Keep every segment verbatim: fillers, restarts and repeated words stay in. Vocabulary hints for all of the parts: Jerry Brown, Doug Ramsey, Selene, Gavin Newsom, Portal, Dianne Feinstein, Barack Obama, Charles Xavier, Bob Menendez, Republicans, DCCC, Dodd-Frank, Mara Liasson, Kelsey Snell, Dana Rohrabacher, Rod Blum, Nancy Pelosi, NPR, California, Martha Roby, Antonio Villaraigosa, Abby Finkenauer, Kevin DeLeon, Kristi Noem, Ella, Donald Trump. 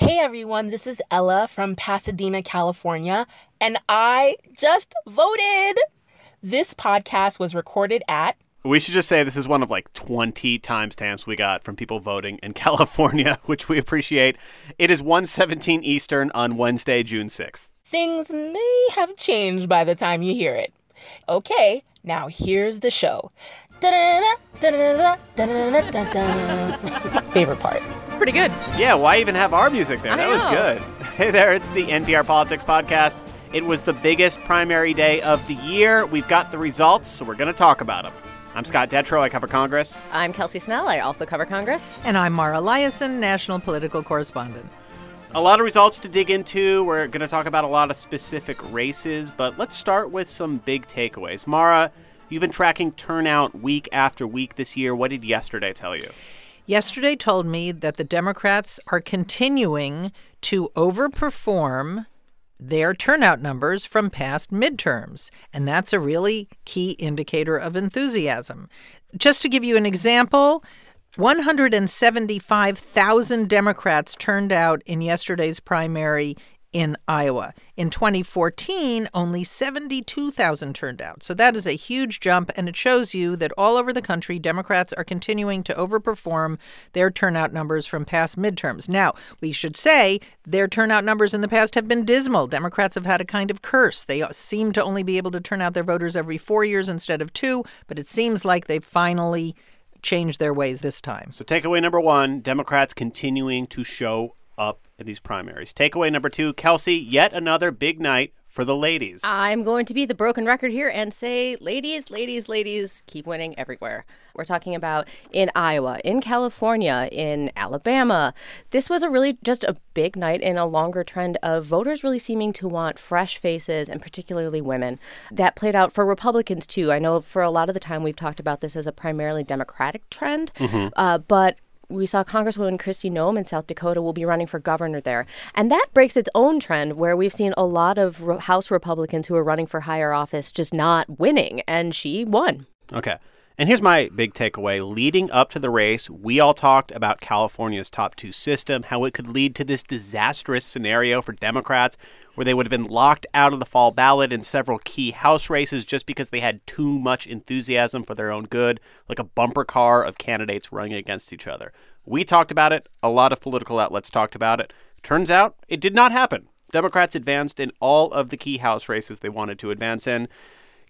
Hey everyone, this is Ella from Pasadena, California, and I just voted! This podcast was recorded at... We should just say this is one of like twenty timestamps we got from people voting in California, which we appreciate. It is one seventeen Eastern on Wednesday, June sixth. Things may have changed by the time you hear it. Okay, now here's the show. Favorite part. Pretty good. Yeah, why even have our music there? I that know. was good. Hey there, it's the N P R Politics Podcast. It was the biggest primary day of the year. We've got the results, so we're going to talk about them. I'm Scott Detrow. I cover Congress. I'm Kelsey Snell. I also cover Congress. And I'm Mara Liasson, national political correspondent. A lot of results to dig into. We're going to talk about a lot of specific races, but let's start with some big takeaways. Mara, you've been tracking turnout week after week this year. What did yesterday tell you? Yesterday told me that the Democrats are continuing to overperform their turnout numbers from past midterms, and that's a really key indicator of enthusiasm. Just to give you an example, one hundred seventy-five thousand Democrats turned out in yesterday's primary in Iowa. In twenty fourteen, only seventy-two thousand turned out. So that is a huge jump, and it shows you that all over the country, Democrats are continuing to overperform their turnout numbers from past midterms. Now, we should say their turnout numbers in the past have been dismal. Democrats have had a kind of curse. They seem to only be able to turn out their voters every four years instead of two, but it seems like they've finally changed their ways this time. So takeaway number one, Democrats continuing to show up in these primaries. Takeaway number two, Kelsey, yet another big night for the ladies. I'm going to be the broken record here and say, ladies, ladies, ladies, keep winning everywhere. We're talking about in Iowa, in California, in Alabama. This was a really just a big night and a longer trend of voters really seeming to want fresh faces, and particularly women. That played out for Republicans, too. I know for a lot of the time we've talked about this as a primarily Democratic trend, mm-hmm. uh, but we saw Congresswoman Kristi Noem in South Dakota will be running for governor there. And that breaks its own trend where we've seen a lot of House Republicans who are running for higher office just not winning. And she won. Okay. And here's my big takeaway. Leading up to the race, we all talked about California's top two system, how it could lead to this disastrous scenario for Democrats where they would have been locked out of the fall ballot in several key House races just because they had too much enthusiasm for their own good, like a bumper car of candidates running against each other. We talked about it. A lot of political outlets talked about it. Turns out it did not happen. Democrats advanced in all of the key House races they wanted to advance in.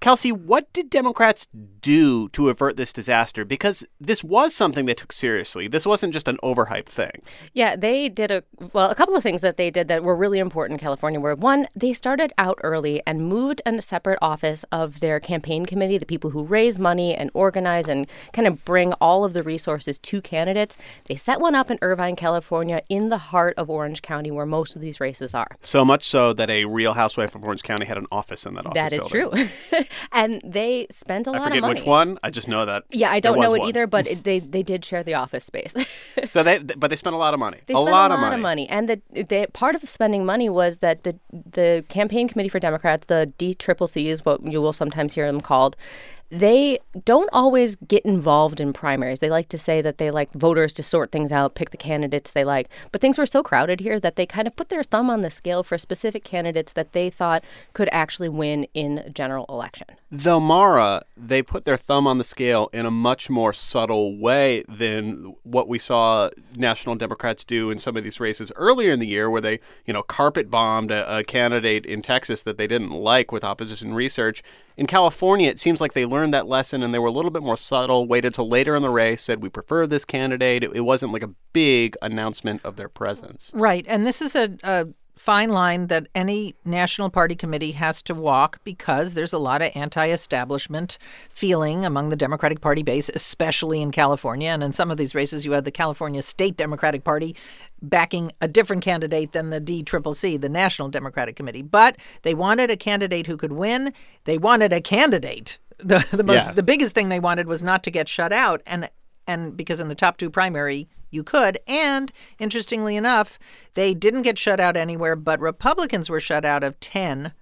Kelsey, what did Democrats do to avert this disaster? Because this was something they took seriously. This wasn't just an overhyped thing. Yeah, they did a, well, a couple of things that they did that were really important in California were, one, they started out early and moved a separate office of their campaign committee, the people who raise money and organize and kind of bring all of the resources to candidates. They set one up in Irvine, California, in the heart of Orange County, where most of these races are. So much so that a Real Housewife of Orange County had an office in that office That is building. True. And they spent a lot of money. I forget which one. I just know that. Yeah, I don't know it either, but it, they they did share the office space. So they, but they spent a lot of money. They spent a lot of money. of money, and the, the part of spending money was that the the campaign committee for Democrats, the D C C C is what you will sometimes hear them called. They don't always get involved in primaries. They like to say that they like voters to sort things out, pick the candidates they like. But things were so crowded here that they kind of put their thumb on the scale for specific candidates that they thought could actually win in a general election. Though, Mara, they put their thumb on the scale in a much more subtle way than what we saw national Democrats do in some of these races earlier in the year where they, you know, carpet bombed a, a candidate in Texas that they didn't like with opposition research. In California, it seems like they learned that lesson and they were a little bit more subtle, waited till later in the race, said, we prefer this candidate. It wasn't like a big announcement of their presence. Right. And this is a, a fine line that any national party committee has to walk because there's a lot of anti-establishment feeling among the Democratic Party base, especially in California. And in some of these races, you had the California State Democratic Party backing a different candidate than the D C C C, the National Democratic Committee. But they wanted a candidate who could win. They wanted a candidate. The the most yeah. the biggest thing they wanted was not to get shut out. And and because in the top two primary, you could. And interestingly enough, they didn't get shut out anywhere, but Republicans were shut out of ten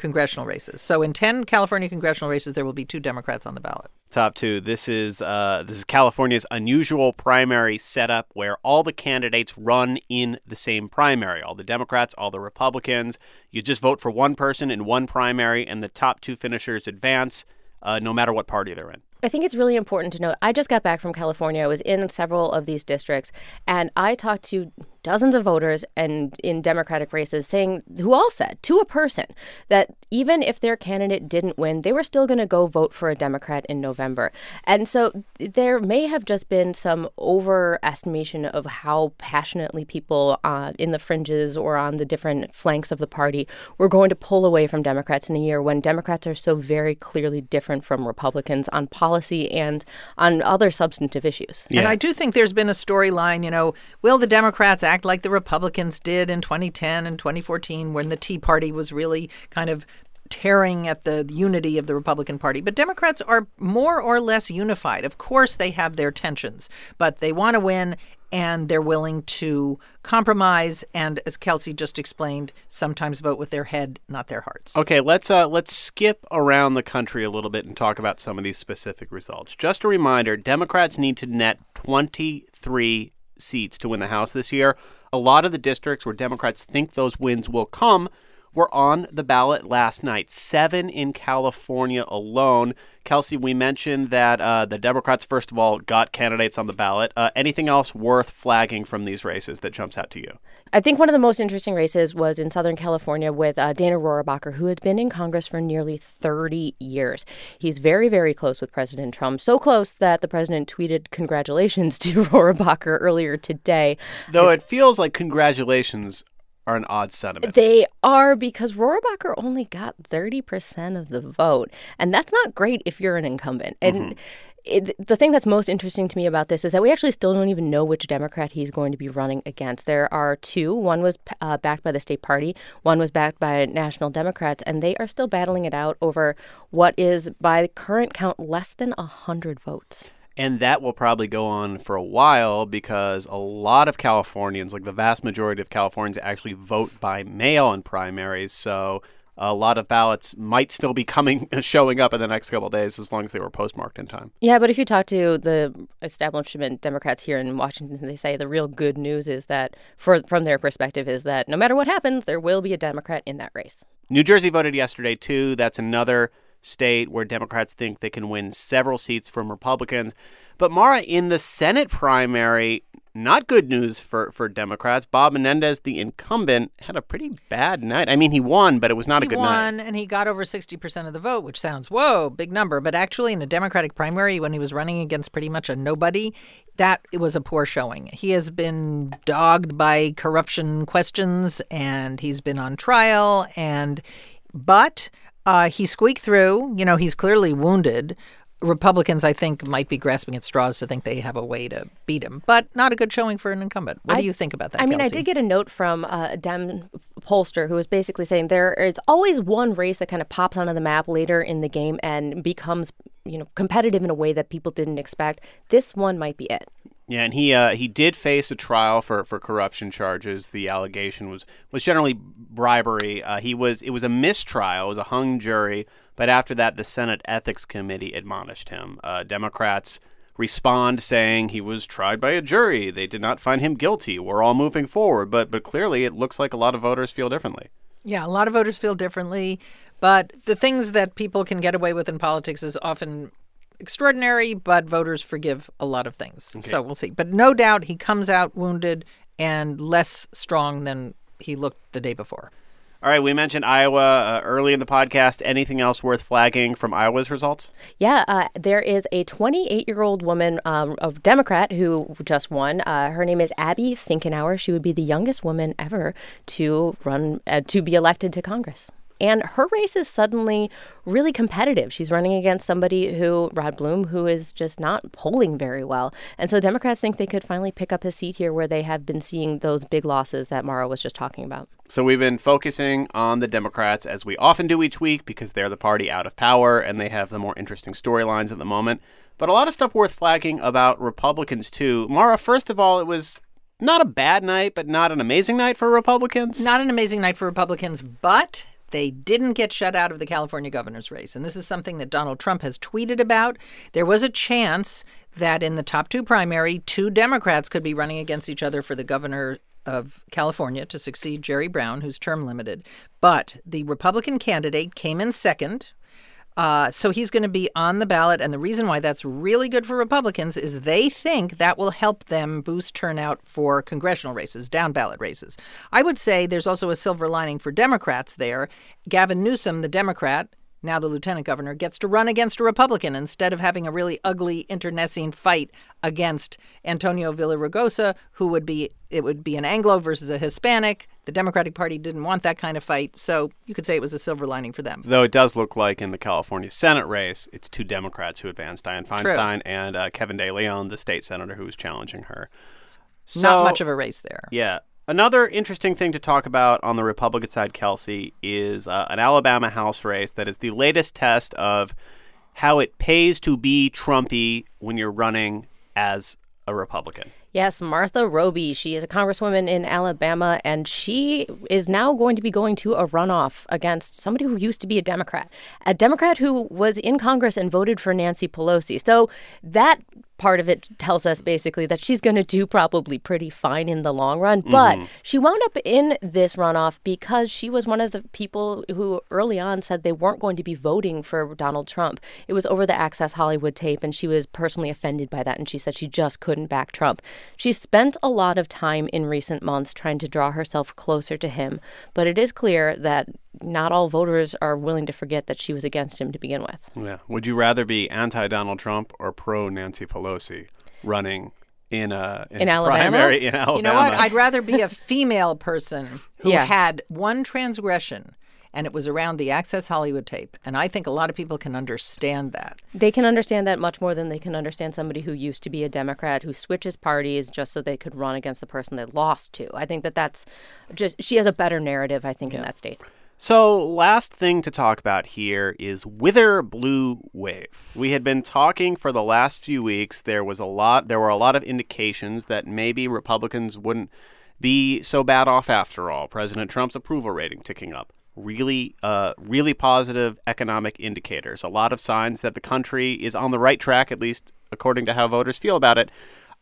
congressional races. So in ten California congressional races, there will be two Democrats on the ballot. Top two. This is uh, this is California's unusual primary setup where all the candidates run in the same primary, all the Democrats, all the Republicans. You just vote for one person in one primary, and the top two finishers advance uh, no matter what party they're in. I think it's really important to note, I just got back from California. I was in several of these districts, and I talked to dozens of voters and in Democratic races saying, who all said to a person that even if their candidate didn't win, they were still going to go vote for a Democrat in November. And so there may have just been some overestimation of how passionately people uh, in the fringes or on the different flanks of the party were going to pull away from Democrats in a year when Democrats are so very clearly different from Republicans on policy and on other substantive issues. Yeah. And I do think there's been a storyline, you know, will the Democrats act like the Republicans did in twenty ten and twenty fourteen when the Tea Party was really kind of tearing at the unity of the Republican Party. But Democrats are more or less unified. Of course, they have their tensions, but they want to win and they're willing to compromise and, as Kelsey just explained, sometimes vote with their head, not their hearts. Okay, let's uh, let's skip around the country a little bit and talk about some of these specific results. Just a reminder, Democrats need to net twenty-three seats to win the House this year. A lot of the districts where Democrats think those wins will come were on the ballot last night, seven in California alone. Kelsey, we mentioned that uh, the Democrats, first of all, got candidates on the ballot. Uh, anything else worth flagging from these races that jumps out to you? I think one of the most interesting races was in Southern California with uh, Dana Rohrabacher, who has been in Congress for nearly thirty years. He's very, very close with President Trump, so close that the president tweeted congratulations to Rohrabacher earlier today. Though it feels like congratulations are an odd sentiment. They are, because Rohrabacher only got thirty percent of the vote, and that's not great if you're an incumbent. And mm-hmm. It, the thing that's most interesting to me about this is that we actually still don't even know which Democrat he's going to be running against. There are two. One was uh, backed by the state party. One was backed by National Democrats. And they are still battling it out over what is, by the current count, less than one hundred votes. And that will probably go on for a while because a lot of Californians, like the vast majority of Californians, actually vote by mail in primaries. So a lot of ballots might still be coming, showing up in the next couple of days as long as they were postmarked in time. Yeah, but if you talk to the establishment Democrats here in Washington, they say the real good news is that, for, from their perspective, is that no matter what happens, there will be a Democrat in that race. New Jersey voted yesterday, too. That's another state where Democrats think they can win several seats from Republicans. But Mara, in the Senate primary, not good news for, for Democrats. Bob Menendez, the incumbent, had a pretty bad night. I mean, he won, but it was not he a good won, night. He won, and he got over sixty percent of the vote, which sounds, whoa, big number. But actually, in a Democratic primary, when he was running against pretty much a nobody, that was a poor showing. He has been dogged by corruption questions, and he's been on trial. and But uh, he squeaked through. You know, he's clearly wounded. Republicans, I think, might be grasping at straws to think they have a way to beat him, but not a good showing for an incumbent. What I, do you think about that, I mean, Kelsey? I did get a note from a Dem pollster who was basically saying there is always one race that kind of pops onto the map later in the game and becomes, you know, competitive in a way that people didn't expect. This one might be it. Yeah, and he uh, he did face a trial for, for corruption charges. The allegation was was generally bribery. Uh, he was it was a mistrial. It was a hung jury. But after that, the Senate Ethics Committee admonished him. Uh, Democrats respond saying he was tried by a jury. They did not find him guilty. We're all moving forward. But but clearly, it looks like a lot of voters feel differently. Yeah, a lot of voters feel differently. But the things that people can get away with in politics is often extraordinary, but voters forgive a lot of things. Okay. So we'll see. But no doubt he comes out wounded and less strong than he looked the day before. All right, we mentioned Iowa uh, early in the podcast. Anything else worth flagging from Iowa's results? Yeah, uh, there is a twenty-eight-year-old woman, um, a Democrat, who just won. Uh, her name is Abby Finkenauer. She would be the youngest woman ever to run uh, to be elected to Congress. And her race is suddenly really competitive. She's running against somebody who, Rod Blum, who is just not polling very well. And so Democrats think they could finally pick up a seat here where they have been seeing those big losses that Mara was just talking about. So we've been focusing on the Democrats, as we often do each week, because they're the party out of power and they have the more interesting storylines at the moment. But a lot of stuff worth flagging about Republicans, too. Mara, first of all, it was not a bad night, but not an amazing night for Republicans. Not an amazing night for Republicans, but they didn't get shut out of the California governor's race. And this is something that Donald Trump has tweeted about. There was a chance that in the top two primary, two Democrats could be running against each other for the governor of California to succeed Jerry Brown, who's term limited. But the Republican candidate came in second. Uh, so he's going to be on the ballot. And the reason why that's really good for Republicans is they think that will help them boost turnout for congressional races, down ballot races. I would say there's also a silver lining for Democrats there. Gavin Newsom, the Democrat, now the lieutenant governor, gets to run against a Republican instead of having a really ugly internecine fight against Antonio Villaraigosa, who would be, it would be an Anglo versus a Hispanic. The Democratic Party didn't want that kind of fight, so you could say it was a silver lining for them. Though it does look like in the California Senate race, it's two Democrats who advanced, Dianne Feinstein True. and uh, Kevin DeLeon, the state senator who's challenging her. So, not much of a race there. Yeah. Another interesting thing to talk about on the Republican side, Kelsey, is uh, an Alabama House race that is the latest test of how it pays to be Trumpy when you're running as a Republican. Yes, Martha Roby. She is a congresswoman in Alabama, and she is now going to be going to a runoff against somebody who used to be a Democrat, a Democrat who was in Congress and voted for Nancy Pelosi. So that part of it tells us basically that she's going to do probably pretty fine in the long run. Mm-hmm. But she wound up in this runoff because she was one of the people who early on said they weren't going to be voting for Donald Trump. It was over the Access Hollywood tape, and she was personally offended by that, and she said she just couldn't back Trump. She spent a lot of time in recent months trying to draw herself closer to him, but it is clear that not all voters are willing to forget that she was against him to begin with. Yeah. Would you rather be anti-Donald Trump or pro-Nancy Pelosi running in a in in Alabama? primary in Alabama? You know what? I'd rather be a female person who yeah. had one transgression, and it was around the Access Hollywood tape. And I think a lot of people can understand that. They can understand that much more than they can understand somebody who used to be a Democrat, who switches parties just so they could run against the person they lost to. I think that that's just, she has a better narrative, I think, yeah. in that state. So last thing to talk about here is Whither Blue Wave. We had been talking for the last few weeks. There was a lot, there were a lot of indications that maybe Republicans wouldn't be so bad off after all. President Trump's approval rating ticking up. Really, uh, really positive economic indicators. A lot of signs that the country is on the right track, at least according to how voters feel about it.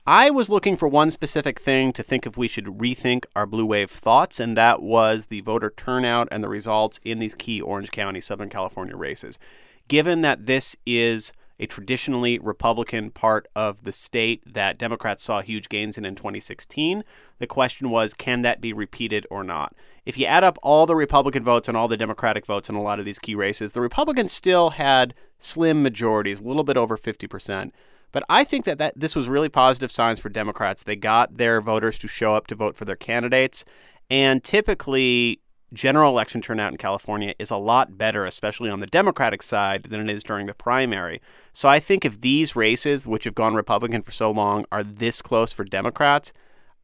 I was looking for one specific thing to think if we should rethink our blue wave thoughts, and that was the voter turnout and the results in these key Orange County, Southern California races. Given that this is a traditionally Republican part of the state that Democrats saw huge gains in in twenty sixteen, the question was, can that be repeated or not? If you add up all the Republican votes and all the Democratic votes in a lot of these key races, the Republicans still had slim majorities, a little bit over fifty percent. But I think that, that this was really positive signs for Democrats. They got their voters to show up to vote for their candidates. And typically, general election turnout in California is a lot better, especially on the Democratic side, than it is during the primary. So I think if these races, which have gone Republican for so long, are this close for Democrats,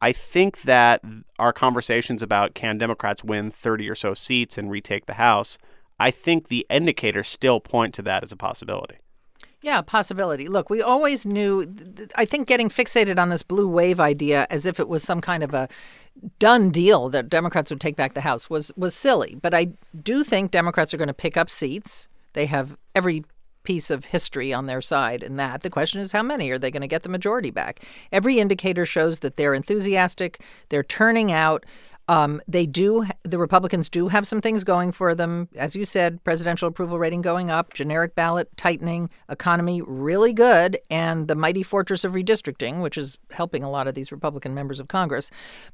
I think that our conversations about can Democrats win thirty or so seats and retake the House, I think the indicators still point to that as a possibility. Yeah, possibility. Look, we always knew, I think getting fixated on this blue wave idea as if it was some kind of a done deal that Democrats would take back the House was was silly. But I do think Democrats are going to pick up seats. They have every piece of history on their side in that. The question is, how many are they going to get the majority back? Every indicator shows that they're enthusiastic. They're turning out. Um, they do. The Republicans do have some things going for them. As you said, presidential approval rating going up, generic ballot tightening, economy really good, and the mighty fortress of redistricting, which is helping a lot of these Republican members of Congress.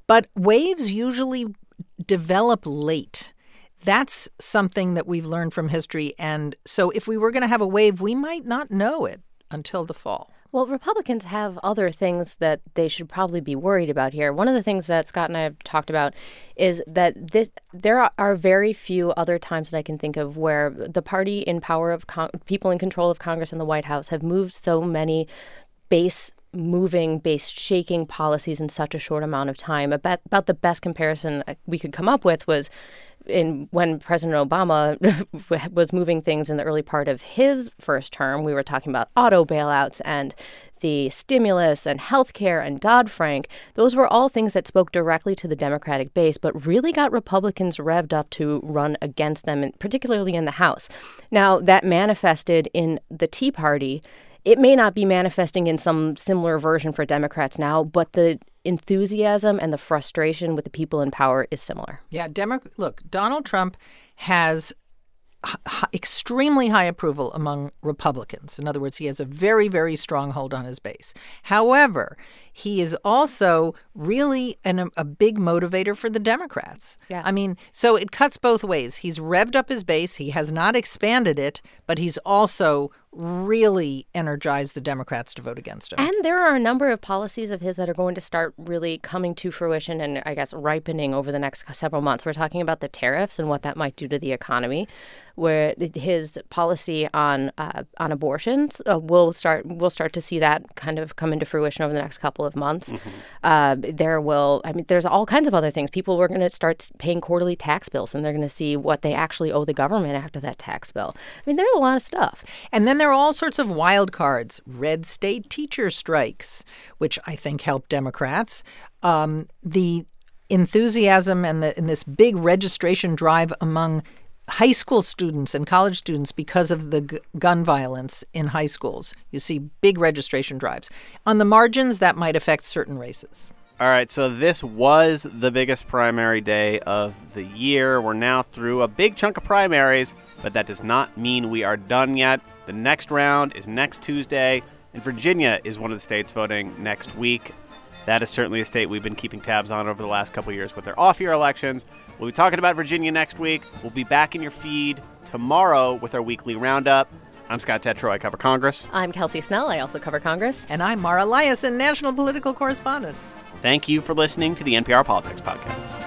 But waves usually develop late. That's something that we've learned from history. And so if we were going to have a wave, we might not know it until the fall. Well, Republicans have other things that they should probably be worried about here. One of the things that Scott and I have talked about is that this there are very few other times that I can think of where the party in power of con- people in control of Congress and the White House have moved so many base moving, base-shaking policies in such a short amount of time. About, about the best comparison we could come up with was in when President Obama was moving things in the early part of his first term. We were talking about auto bailouts and the stimulus and health care and Dodd-Frank, those were all things that spoke directly to the Democratic base, but really got Republicans revved up to run against them, and particularly in the House. Now, that manifested in the Tea Party. It may not be manifesting in some similar version for Democrats now, but the enthusiasm and the frustration with the people in power is similar. Yeah, Demo- look, Donald Trump has h- extremely high approval among Republicans. In other words, he has a very, very strong hold on his base. However, he is also really an, a big motivator for the Democrats. Yeah. I mean, so it cuts both ways. He's revved up his base. He has not expanded it, but he's also really energized the Democrats to vote against him. And there are a number of policies of his that are going to start really coming to fruition and, I guess, ripening over the next several months. We're talking about the tariffs and what that might do to the economy, where his policy on uh, on abortions uh, will start we'll start to see that kind of come into fruition over the next couple of months. Mm-hmm. Uh, there will, I mean, there's all kinds of other things. People were going to start paying quarterly tax bills, and they're going to see what they actually owe the government after that tax bill. I mean, there's a lot of stuff. And then there are all sorts of wild cards, red state teacher strikes, which I think help Democrats. Um, the enthusiasm and, the, and this big registration drive among high school students and college students because of the g- gun violence in high schools. You see big registration drives. On the margins, that might affect certain races. All right, so this was the biggest primary day of the year. We're now through a big chunk of primaries, but that does not mean we are done yet. The next round is next Tuesday, and Virginia is one of the states voting next week. That is certainly a state we've been keeping tabs on over the last couple of years with their off-year elections. We'll be talking about Virginia next week. We'll be back in your feed tomorrow with our weekly roundup. I'm Scott Detrow. I cover Congress. I'm Kelsey Snell. I also cover Congress. And I'm Mara Liasson, national political correspondent. Thank you for listening to the N P R Politics Podcast.